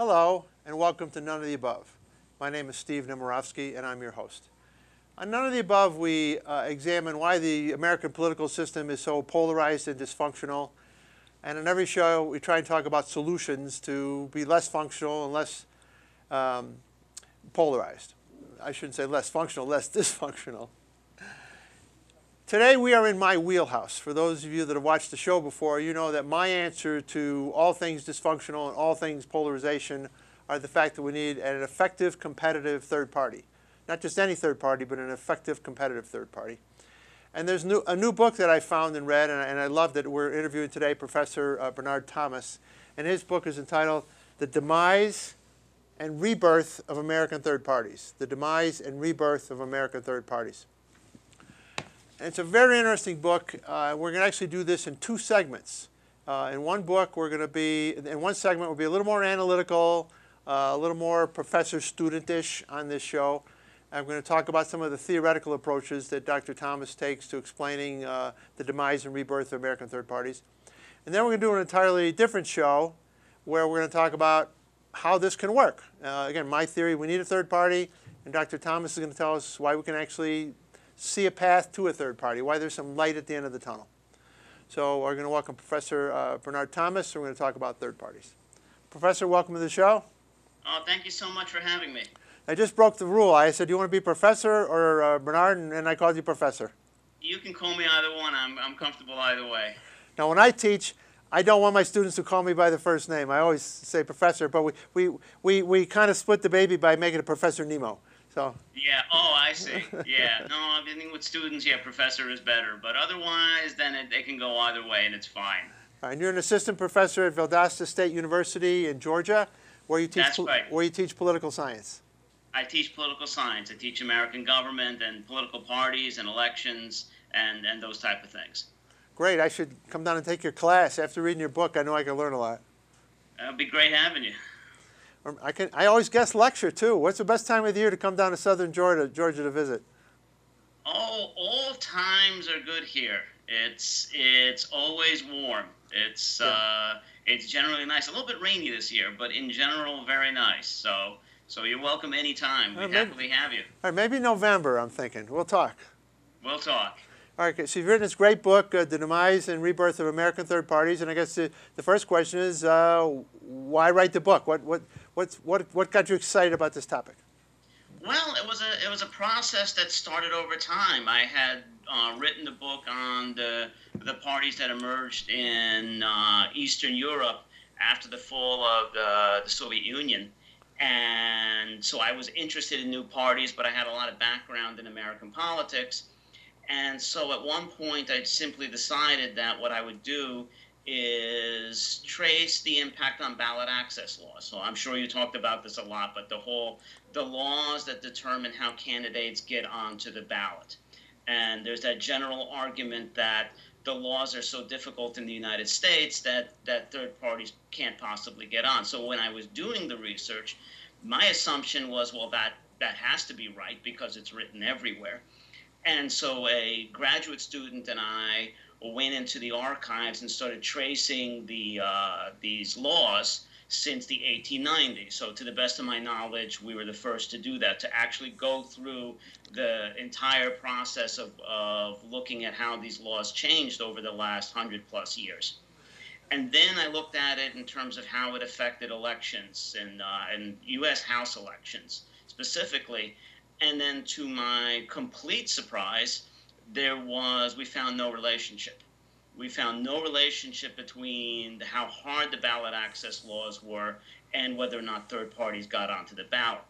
Hello, and welcome to None of the Above. My name is Steve Nemirovsky, and I'm your host. On None of the Above, we examine why the American political system is so polarized and dysfunctional. And on every show, we try and talk about solutions to be less functional and less polarized. I shouldn't say less functional, less dysfunctional. Today, we are in my wheelhouse. For those of you that have watched the show before, you know that my answer to all things dysfunctional and all things polarization are the fact that we need an effective, competitive third party. Not just any third party, but an effective, competitive third party. And there's a new book that I found and read, and I love that we're interviewing today Professor Bernard Thomas. And his book is entitled The Demise and Rebirth of American Third Parties. The Demise and Rebirth of American Third Parties. And it's a very interesting book. We're going to actually do this in two segments. In one segment, we'll be a little more analytical, a little more professor-student-ish on this show. I'm going to talk about some of the theoretical approaches that Dr. Thomas takes to explaining the demise and rebirth of American third parties. And then we're going to do an entirely different show where we're going to talk about how this can work. Again, my theory, we need a third party, and Dr. Thomas is going to tell us why we can actually see a path to a third party, why there's some light at the end of the tunnel. So we're going to welcome Professor Bernard Thomas, and we're going to talk about third parties. Professor, welcome to the show. Oh, thank you so much for having me. I just broke the rule. I said, do you want to be Professor or Bernard? And I called you Professor. You can call me either one. I'm comfortable either way. Now, when I teach, I don't want my students to call me by the first name. I always say Professor, but we kind of split the baby by making it Professor Nemo. So. Yeah, oh, I see. Yeah, no, I mean, with students, yeah, professor is better. But otherwise, then they can go either way, and it's fine. All right, and you're an assistant professor at Valdosta State University in Georgia, where you teach, that's right, where you teach political science. I teach political science. I teach American government and political parties and elections and those type of things. Great. I should come down and take your class. After reading your book, I know I can learn a lot. It would be great having you. I always guest lecture, too. What's the best time of the year to come down to southern Georgia to visit? Oh, all times are good here. It's always warm. It's, yeah. It's generally nice. A little bit rainy this year, but in general, very nice. So you're welcome any time. We'd happily have you. All right, maybe November, I'm thinking. We'll talk. We'll talk. All right, so you've written this great book, The Demise and Rebirth of American Third Parties, and I guess the first question is, why write the book? What got you excited about this topic? Well, it was a process that started over time. I had written the book on the parties that emerged in Eastern Europe after the fall of the Soviet Union, and so I was interested in new parties, but I had a lot of background in American politics. And so at one point, I simply decided that what I would do is trace the impact on ballot access laws. So I'm sure you talked about this a lot, but the laws that determine how candidates get onto the ballot. And there's that general argument that the laws are so difficult in the United States that third parties can't possibly get on. So when I was doing the research, my assumption was, well, that has to be right because it's written everywhere. And so a graduate student and I went into the archives and started tracing these laws since the 1890s. So to the best of my knowledge, we were the first to do that, to actually go through the entire process of looking at how these laws changed over the last 100-plus years. And then I looked at it in terms of how it affected elections and U.S. House elections specifically. And then to my complete surprise, we found no relationship. We found no relationship between how hard the ballot access laws were and whether or not third parties got onto the ballot.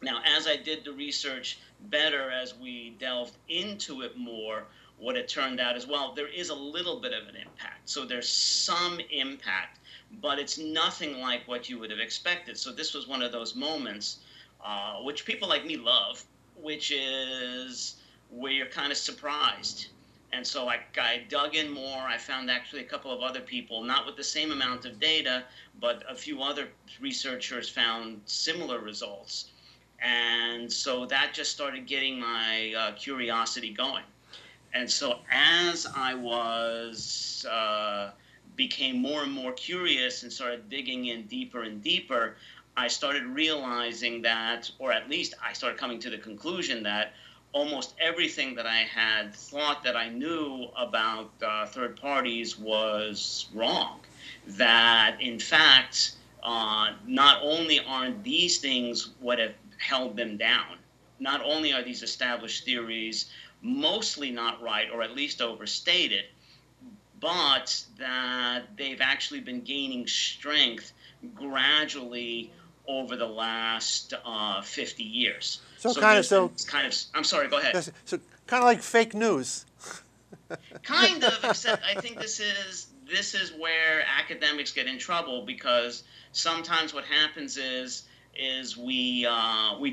Now, as I did the research better, as we delved into it more, what it turned out is, well, there is a little bit of an impact. So there's some impact, but it's nothing like what you would have expected. So this was one of those moments which people like me love, which is where you're kind of surprised. And so I dug in more. I found actually a couple of other people, not with the same amount of data, but a few other researchers found similar results. And so that just started getting my curiosity going. And so as I was became more and more curious and started digging in deeper and deeper, I started realizing that, or at least I started coming to the conclusion that almost everything that I had thought that I knew about third parties was wrong. That, in fact, not only aren't these things what have held them down, not only are these established theories mostly not right, or at least overstated, but that they've actually been gaining strength gradually over the last 50 years. So, I'm sorry, go ahead. So kind of like fake news. Kind of, except I think this is where academics get in trouble, because sometimes what happens is we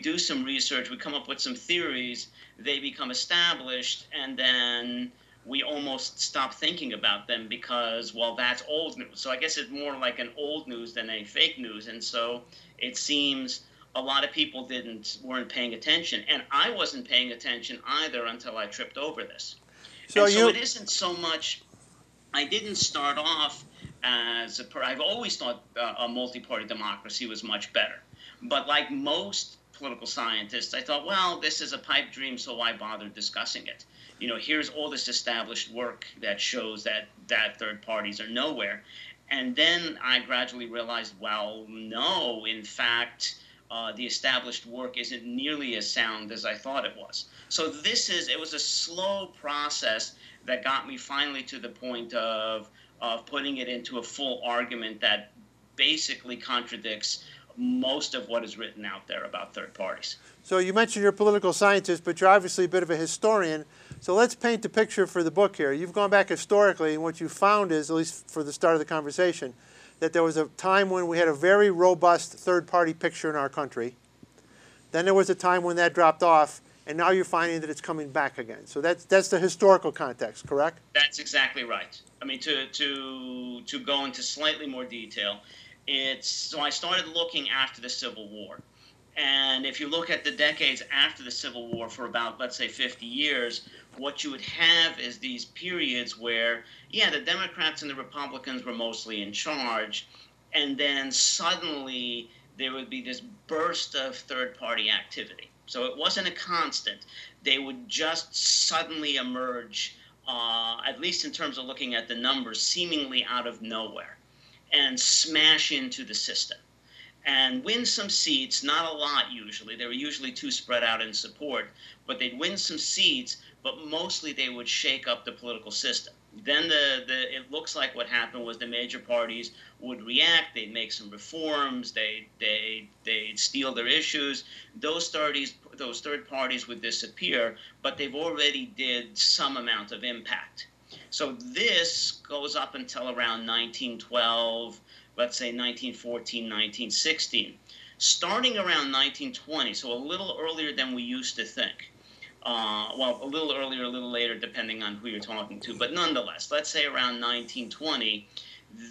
do some research, we come up with some theories, they become established, and then we almost stop thinking about them because, well, that's old news. So I guess it's more like an old news than a fake news. And so it seems a lot of people weren't paying attention. And I wasn't paying attention either until I tripped over this. So it isn't so much, I didn't start off as I've always thought a multi-party democracy was much better. But like most political scientists, I thought, well, this is a pipe dream, so why bother discussing it? You know, here's all this established work that shows that third parties are nowhere. And then I gradually realized, well, no, in fact, the established work isn't nearly as sound as I thought it was. So it was a slow process that got me finally to the point of putting it into a full argument that basically contradicts most of what is written out there about third parties. So you mentioned you're a political scientist, but you're obviously a bit of a historian. So let's paint the picture for the book here. You've gone back historically, and what you found is, at least for the start of the conversation, that there was a time when we had a very robust third-party picture in our country. Then there was a time when that dropped off, and now you're finding that it's coming back again. So that's the historical context, correct? That's exactly right. I mean, to go into slightly more detail, so I started looking after the Civil War. And if you look at the decades after the Civil War for about, let's say, 50 years, what you would have is these periods where, yeah, the Democrats and the Republicans were mostly in charge, and then suddenly there would be this burst of third-party activity. So it wasn't a constant. They would just suddenly emerge, at least in terms of looking at the numbers, seemingly out of nowhere, and smash into the system and win some seats, not a lot usually. They were usually too spread out in support, but they'd win some seats, but mostly they would shake up the political system. Then it looks like what happened was the major parties would react, they'd make some reforms, they'd steal their issues. Those third parties would disappear, but they've already did some amount of impact. So this goes up until around 1912, let's say 1914, 1916. Starting around 1920, so a little earlier than we used to think. Well, a little earlier, a little later, depending on who you're talking to. But nonetheless, let's say around 1920,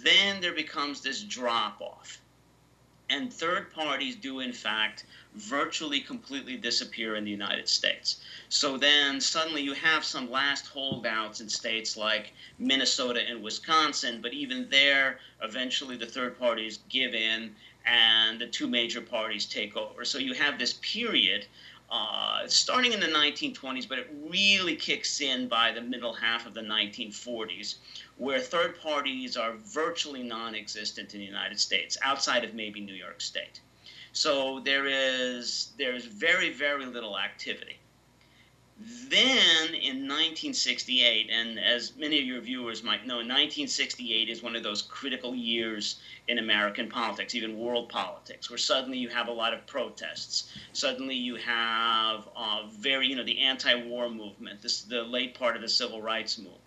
then there becomes this drop-off. And third parties do, in fact, virtually completely disappear in the United States. So then suddenly you have some last holdouts in states like Minnesota and Wisconsin, but even there, eventually the third parties give in and the two major parties take over. So you have this period starting in the 1920s, but it really kicks in by the middle half of the 1940s, where third parties are virtually non-existent in the United States, outside of maybe New York State. So there's very, very little activity. Then in 1968, and as many of your viewers might know, 1968 is one of those critical years in American politics, even world politics, where suddenly you have a lot of protests. Suddenly you have the anti-war movement, the late part of the civil rights movement.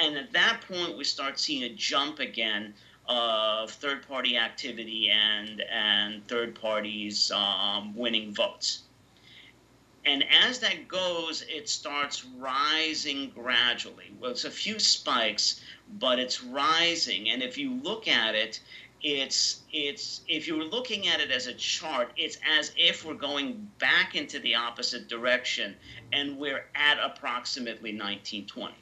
And at that point, we start seeing a jump again of third-party activity and third parties winning votes. And as that goes, it starts rising gradually. Well, it's a few spikes, but it's rising. And if you look at it, if you were looking at it as a chart, it's as if we're going back into the opposite direction, and we're at approximately 1920.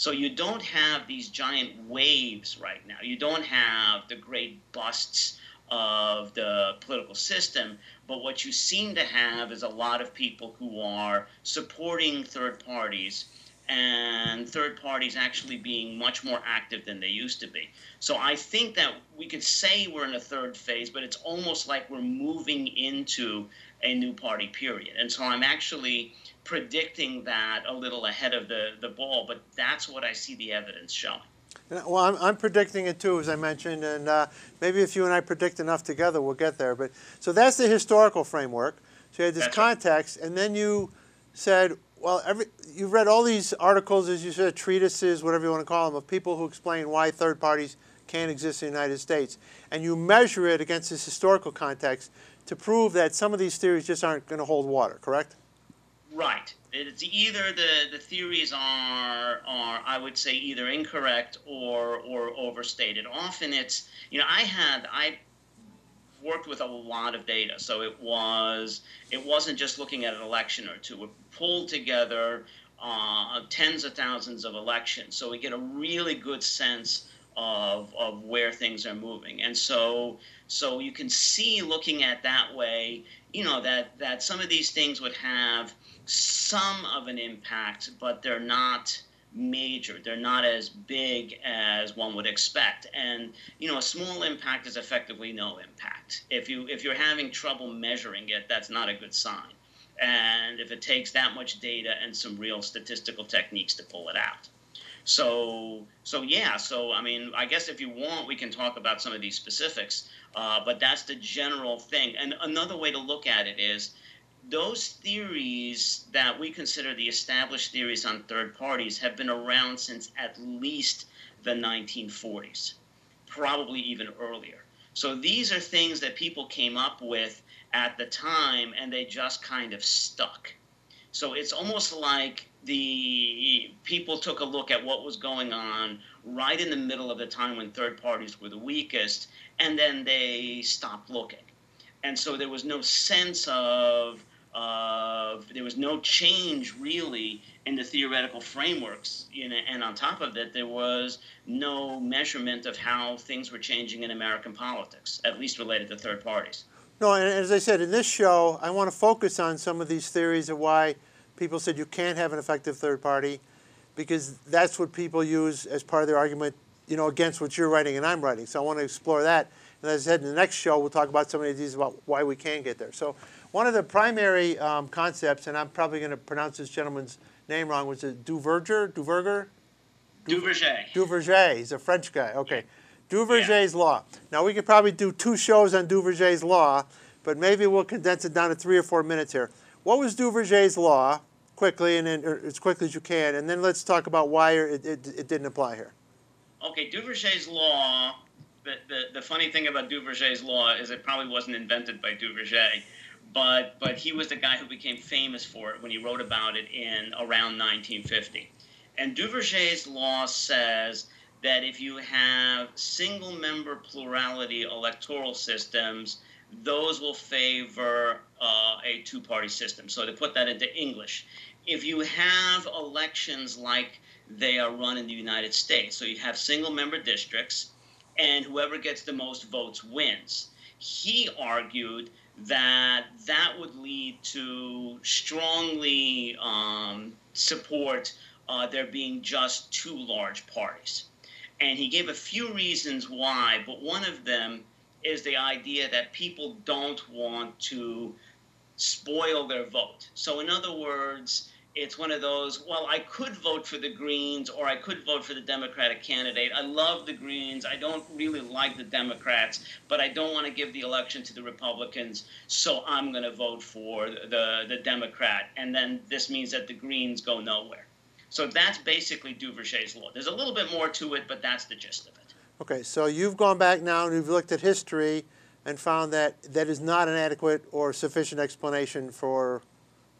So you don't have these giant waves right now. You don't have the great busts of the political system, but what you seem to have is a lot of people who are supporting third parties, and third parties actually being much more active than they used to be. So I think that we could say we're in a third phase, but it's almost like we're moving into a new party period. And so I'm actually predicting that a little ahead of the ball, but that's what I see the evidence showing. Well, I'm predicting it too, as I mentioned, and maybe if you and I predict enough together, we'll get there. But so that's the historical framework. So you had this context, and then you said, well, you've read all these articles, as you said, treatises, whatever you want to call them, of people who explain why third parties can't exist in the United States, and you measure it against this historical context to prove that some of these theories just aren't going to hold water, correct? Right. It's either the theories are I would say either incorrect or overstated. Often it's, you know, I worked with a lot of data, so it wasn't just looking at an election or two. It pulled together tens of thousands of elections, so we get a really good sense of where things are moving. And so you can see, looking at that way, you know, that some of these things would have some of an impact, but they're not major. They're not as big as one would expect. And, you know, a small impact is effectively no impact. If you're having trouble measuring it, that's not a good sign. And if it takes that much data and some real statistical techniques to pull it out. So I mean, I guess if you want, we can talk about some of these specifics, but that's the general thing. And another way to look at it is those theories that we consider the established theories on third parties have been around since at least the 1940s, probably even earlier. So these are things that people came up with at the time, and they just kind of stuck. So it's almost like the people took a look at what was going on right in the middle of the time when third parties were the weakest, and then they stopped looking. And so there was no sense of there was no change really in the theoretical frameworks, you know, and on top of that, there was no measurement of how things were changing in American politics, at least related to third parties. No, and as I said, in this show, I want to focus on some of these theories of why people said you can't have an effective third party, because that's what people use as part of their argument, you know, against what you're writing and I'm writing. So I want to explore that. And as I said, in the next show, we'll talk about some of these about why we can get there. So one of the primary concepts, and I'm probably going to pronounce this gentleman's name wrong, was it Duverger? Duverger? Duverger. Duverger. He's a French guy. Okay. Yeah. Duverger's law. Now, we could probably do two shows on Duverger's law, but maybe we'll condense it down to 3 or 4 minutes here. What was Duverger's law, quickly, and then, or as quickly as you can, and then let's talk about why it didn't apply here. Okay, Duverger's law, the funny thing about Duverger's law is it probably wasn't invented by Duverger, but he was the guy who became famous for it when he wrote about it in around 1950. And Duverger's law says that if you have single-member plurality electoral systems, those will favor a two-party system. So to put that into English, if you have elections like they are run in the United States, so you have single-member districts, and whoever gets the most votes wins. He argued that that would lead to strongly support there being just two large parties. And he gave a few reasons why, but one of them is the idea that people don't want to spoil their vote. So in other words, it's one of those, well, I could vote for the Greens or I could vote for the Democratic candidate. I love the Greens. I don't really like the Democrats, but I don't want to give the election to the Republicans, so I'm going to vote for the Democrat. And then this means that the Greens go nowhere. So that's basically Duverger's law. There's a little bit more to it, but that's the gist of it. Okay, so you've gone back now and you've looked at history and found that that is not an adequate or sufficient explanation for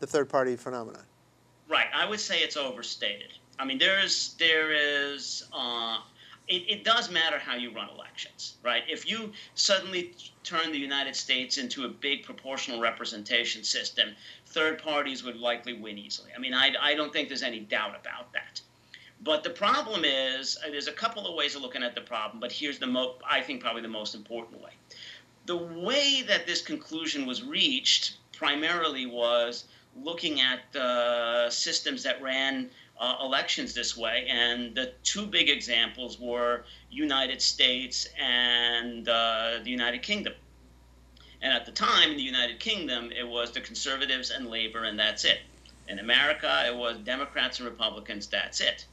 the third-party phenomenon. Right. I would say it's overstated. I mean, it does matter how you run elections, right? If you suddenly turn the United States into a big proportional representation system, third parties would likely win easily. I mean, I don't think there's any doubt about that. But the problem is, there's a couple of ways of looking at the problem, but here's the I think probably the most important way. The way that this conclusion was reached primarily was looking at systems that ran elections this way, and the two big examples were United States and the United Kingdom. And at the time, in the United Kingdom, it was the Conservatives and Labour, and that's it. In America, it was Democrats and Republicans, that's it.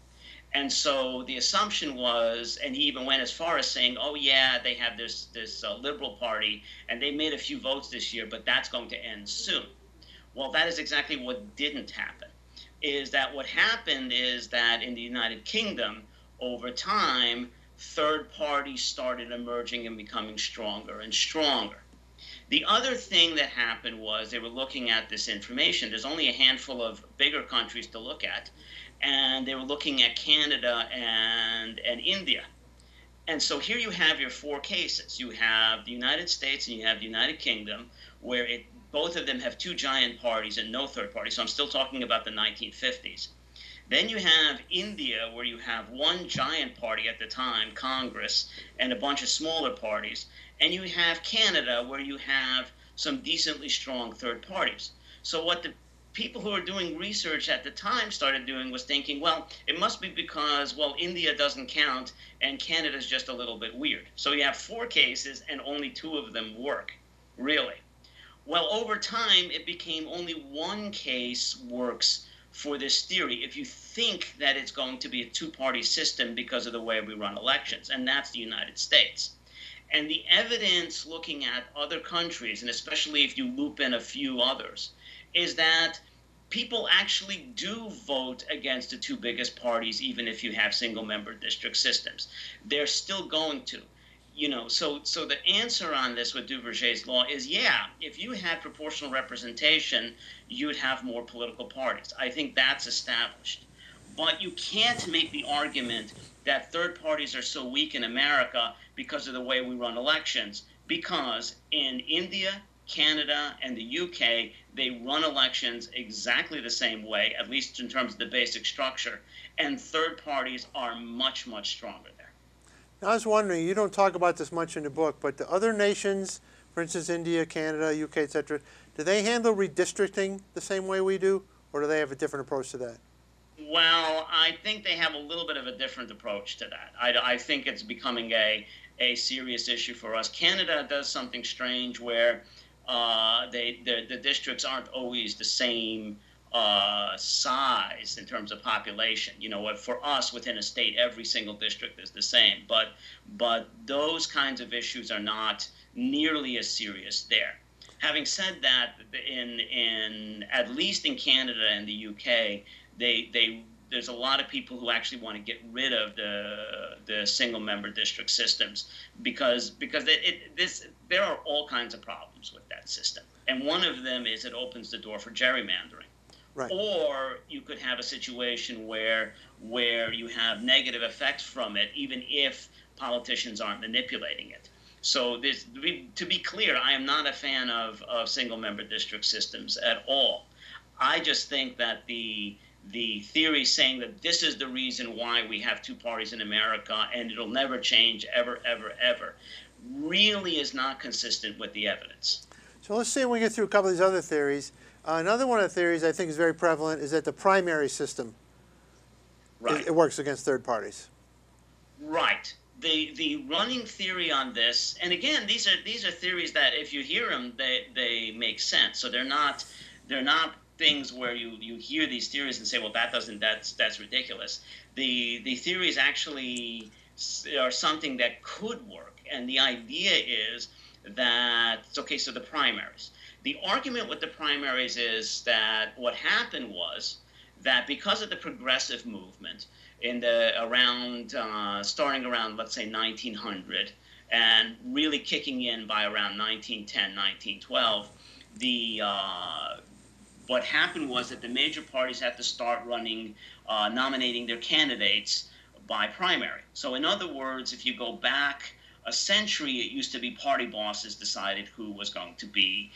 And so the assumption was, and he even went as far as saying, oh yeah, they have this Liberal Party, and they made a few votes this year, but that's going to end soon. Well, that is exactly what didn't happen, is that what happened is that in the United Kingdom, over time, third parties started emerging and becoming stronger and stronger. The other thing that happened was they were looking at this information. There's only a handful of bigger countries to look at, and they were looking at Canada and India. And so here you have your four cases. You have the United States and you have the United Kingdom, where both of them have two giant parties and no third party. So I'm still talking about the 1950s. Then you have India, where you have one giant party at the time, Congress, and a bunch of smaller parties. And you have Canada, where you have some decently strong third parties. So what the people who were doing research at the time started doing was thinking, well, it must be because, well, India doesn't count and Canada's just a little bit weird. So you have four cases and only two of them work, really. Well, over time, it became only one case works for this theory if you think that it's going to be a two-party system because of the way we run elections, and that's the United States. And the evidence looking at other countries, and especially if you loop in a few others, is that people actually do vote against the two biggest parties, even if you have single-member district systems. They're still going to. You know, so the answer on this with Duverger's law is, yeah, if you had proportional representation, you'd have more political parties. I think that's established. But you can't make the argument that third parties are so weak in America because of the way we run elections, because in India, Canada, and the UK, they run elections exactly the same way, at least in terms of the basic structure, and third parties are much, much stronger there. Now, I was wondering, you don't talk about this much in the book, but the other nations, for instance, India, Canada, UK, etc., do they handle redistricting the same way we do, or do they have a different approach to that? Well, I think they have a little bit of a different approach to that. I think it's becoming a serious issue for us. Canada does something strange where the districts aren't always the same size in terms of population. You know, for us, within a state, every single district is the same. But those kinds of issues are not nearly as serious there. Having said that, in at least in Canada and the UK, there's a lot of people who actually want to get rid of the single-member district systems because there are all kinds of problems with that system, and one of them is it opens the door for gerrymandering. Right. Or you could have a situation where you have negative effects from it, even if politicians aren't manipulating it. So to be clear, I am not a fan of single-member district systems at all. I just think that the theory saying that this is the reason why we have two parties in America and it'll never change ever, ever, ever, really is not consistent with the evidence. So let's see if we get through a couple of these other theories. Another one of the theories I think is very prevalent is that the primary system, right, it works against third parties. Right. The running theory on this, and again, these are theories that if you hear them, they make sense. So they're not things where you hear these theories and say, well, that's ridiculous. The theories actually are something that could work, and the idea is that, okay, so the primaries. The argument with the primaries is that what happened was that because of the progressive movement in starting around, let's say, 1900 and really kicking in by around 1910, 1912, what happened was that the major parties had to start nominating their candidates by primary. So in other words, if you go back a century, it used to be party bosses decided who was going to be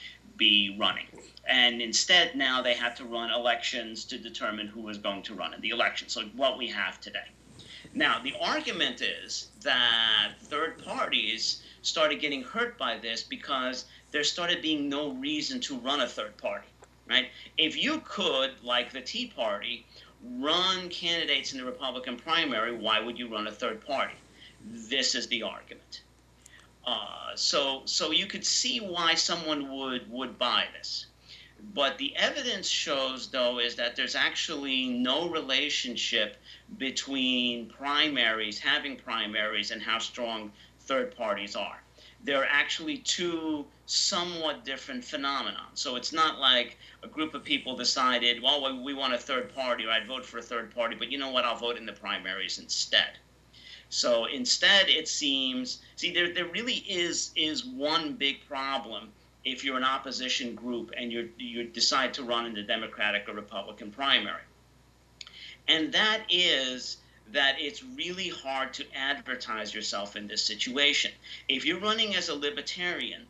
running. And instead, now they had to run elections to determine who was going to run in the election. So what we have today. Now, the argument is that third parties started getting hurt by this because there started being no reason to run a third party, right? If you could, like the Tea Party, run candidates in the Republican primary, why would you run a third party? This is the argument. So you could see why someone would buy this. But the evidence shows, though, is that there's actually no relationship between primaries, having primaries, and how strong third parties are. They're actually two somewhat different phenomena. So it's not like a group of people decided, well, we want a third party, or I'd vote for a third party, but you know what, I'll vote in the primaries instead. So instead, it seems, see, there really is one big problem if you're an opposition group and you decide to run in the Democratic or Republican primary. And that is that it's really hard to advertise yourself in this situation. If you're running as a libertarian,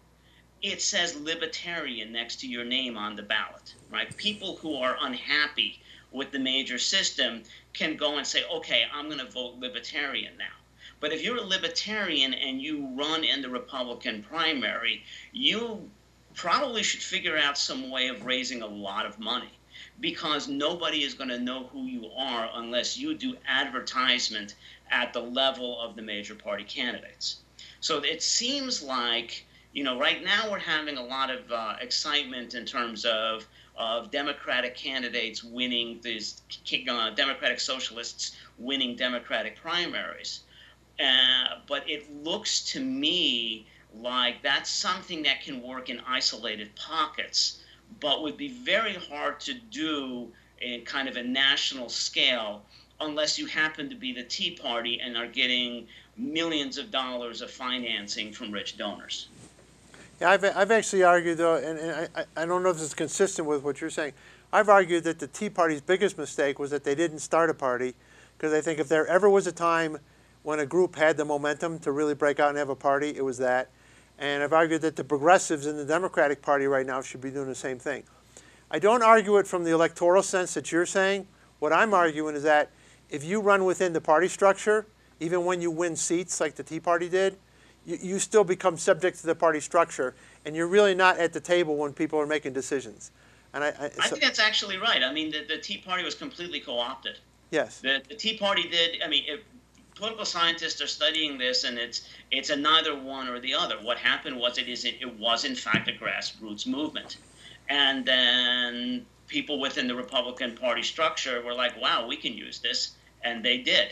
it says libertarian next to your name on the ballot, right? People who are unhappy with the major system can go and say, okay, I'm going to vote libertarian now. But if you're a libertarian and you run in the Republican primary, you probably should figure out some way of raising a lot of money, because nobody is going to know who you are unless you do advertisement at the level of the major party candidates. So it seems like, you know, right now we're having a lot of excitement in terms of Democratic candidates winning these Democratic socialists winning Democratic primaries. But it looks to me like that's something that can work in isolated pockets, but would be very hard to do in kind of a national scale unless you happen to be the Tea Party and are getting millions of dollars of financing from rich donors. Yeah, I've actually argued, though, and I don't know if this is consistent with what you're saying, I've argued that the Tea Party's biggest mistake was that they didn't start a party, because I think if there ever was a time when a group had the momentum to really break out and have a party, it was that. And I've argued that the progressives in the Democratic Party right now should be doing the same thing. I don't argue it from the electoral sense that you're saying. What I'm arguing is that if you run within the party structure, even when you win seats like the Tea Party did, you still become subject to the party structure, and you're really not at the table when people are making decisions. And I think that's actually right. I mean, the Tea Party was completely co-opted. Yes. The Tea Party did, I mean, political scientists are studying this, and it's a neither one or the other. What happened was it was in fact a grassroots movement, and then people within the Republican Party structure were like, "Wow, we can use this," and they did.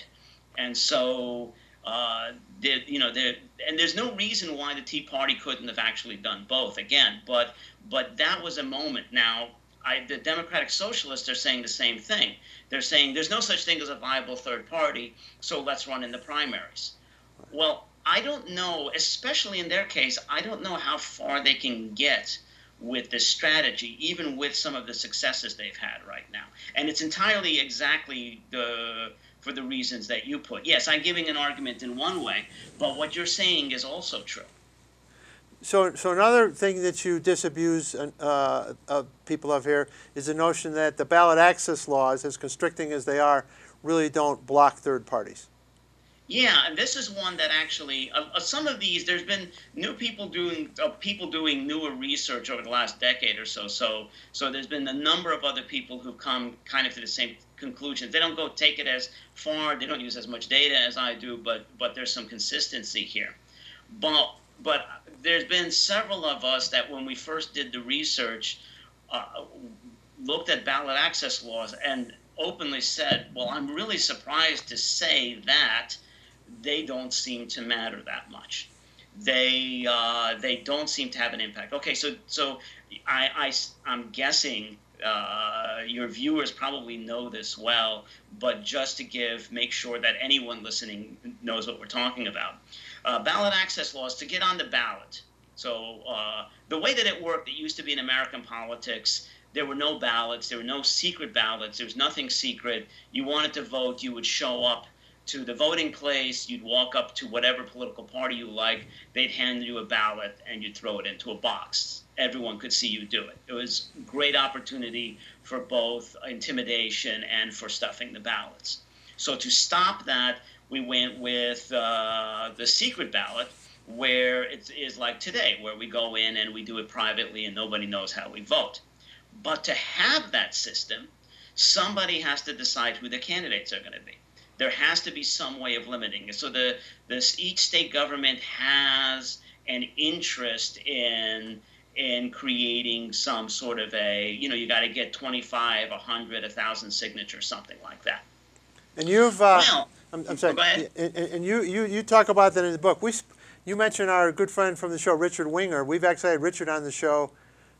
And so, there's no reason why the Tea Party couldn't have actually done both again. But that was a moment. Now, the Democratic Socialists are saying the same thing. They're saying there's no such thing as a viable third party, so let's run in the primaries. Well, I don't know, especially in their case, I don't know how far they can get with this strategy, even with some of the successes they've had right now. And it's entirely exactly for the reasons that you put. Yes, I'm giving an argument in one way, but what you're saying is also true. So another thing that you disabuse people of here is the notion that the ballot access laws, as constricting as they are, really don't block third parties. Yeah, and this is one that actually, some of these, there's been new people doing newer research over the last decade or so. So there's been a number of other people who've come kind of to the same conclusions. They don't go take it as far. They don't use as much data as I do, but there's some consistency here. But there's been several of us that when we first did the research, looked at ballot access laws and openly said, well, I'm really surprised to say that they don't seem to matter that much. They don't seem to have an impact. Okay, so I'm guessing your viewers probably know this well, but just to make sure that anyone listening knows what we're talking about. Ballot access laws to get on the ballot. So the way that it worked, it used to be in American politics, there were no ballots, there were no secret ballots, there was nothing secret. You wanted to vote, you would show up to the voting place, you'd walk up to whatever political party you like, they'd hand you a ballot, and you'd throw it into a box. Everyone could see you do it. It was a great opportunity for both intimidation and for stuffing the ballots. So to stop that, we went with the secret ballot, where it is like today, where we go in and we do it privately and nobody knows how we vote. But to have that system, somebody has to decide who the candidates are going to be. There has to be some way of limiting it. So each state government has an interest in creating some sort of a, you got to get 25, 100, 1,000 signatures, something like that. And you've, I'm sorry, go ahead. And you talk about that in the book. You mentioned our good friend from the show, Richard Winger. We've actually had Richard on the show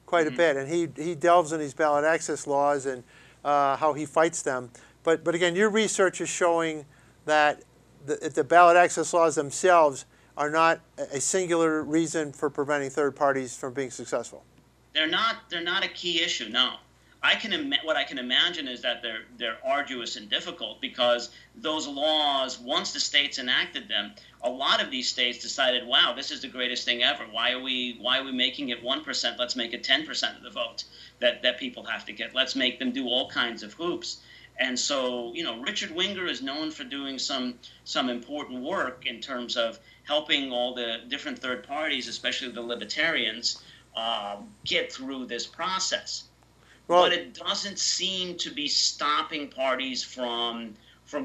quite a bit, and he delves in these ballot access laws and how he fights them. But again, your research is showing that the ballot access laws themselves are not a singular reason for preventing third parties from being successful. They're not a key issue, no. What I can imagine is that they're arduous and difficult, because those laws, once the states enacted them, a lot of these states decided, wow, this is the greatest thing ever. Why are we making it 1%? Let's make it 10% of the vote that people have to get. Let's make them do all kinds of hoops. And so, Richard Winger is known for doing some important work in terms of helping all the different third parties, especially the libertarians, get through this process. Well, but it doesn't seem to be stopping parties from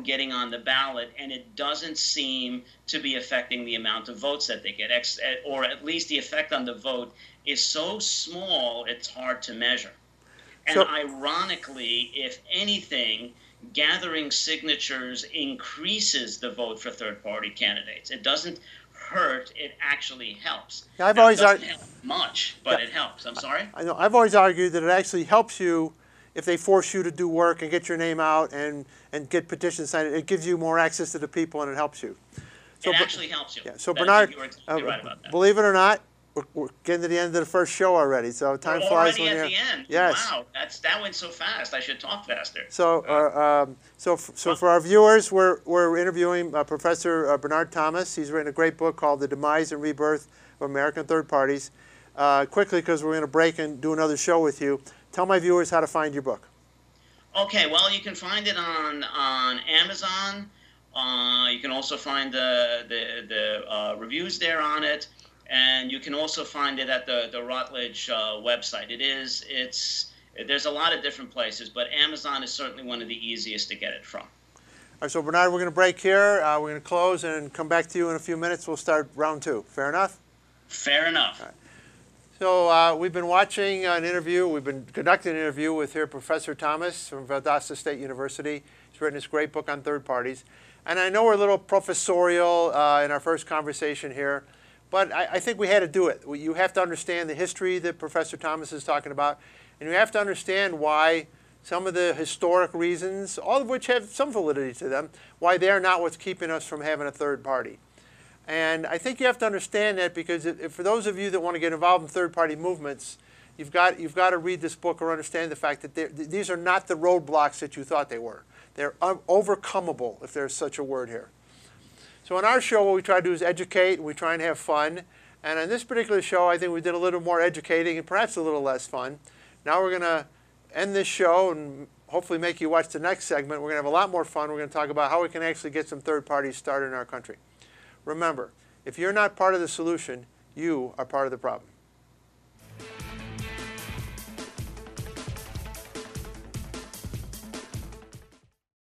getting on the ballot, and it doesn't seem to be affecting the amount of votes that they get, or at least the effect on the vote is so small it's hard to measure. And ironically, if anything, gathering signatures increases the vote for third-party candidates. It doesn't hurt; it actually helps. Yeah, it helps. I'm sorry. I know. I've always argued that it actually helps you if they force you to do work and get your name out and get petitions signed. It gives you more access to the people, and it helps you. So it actually helps you. Yeah. So Bernard, you're exactly right about that. Believe it or not, We're getting to the end of the first show already, so time flies when you're already at the end. Yes. Wow, that went so fast. I should talk faster. So, for our viewers, we're interviewing Professor Bernard Thomas. He's written a great book called "The Demise and Rebirth of American Third Parties." Quickly, because we're going to break and do another show with you. Tell my viewers how to find your book. Okay. Well, you can find it on Amazon. You can also find the reviews there on it. And you can also find it at the Routledge website. There's a lot of different places, but Amazon is certainly one of the easiest to get it from. All right, so Bernard, we're going to break here. We're going to close and come back to you in a few minutes. We'll start round two. Fair enough? Fair enough. All right. So we've been watching an interview. We've been conducting an interview with here Professor Thomas from Valdosta State University. He's written this great book on third parties. And I know we're a little professorial in our first conversation here. But I think we had to do it. You have to understand the history that Professor Thomas is talking about, and you have to understand why some of the historic reasons, all of which have some validity to them, why they are not what's keeping us from having a third party. And I think you have to understand that, because for those of you that want to get involved in third-party movements, you've got to read this book or understand the fact that these are not the roadblocks that you thought they were. They're overcomable, if there's such a word here. So on our show, what we try to do is educate, and we try and have fun. And on this particular show, I think we did a little more educating and perhaps a little less fun. Now we're going to end this show and hopefully make you watch the next segment. We're going to have a lot more fun. We're going to talk about how we can actually get some third parties started in our country. Remember, if you're not part of the solution, you are part of the problem.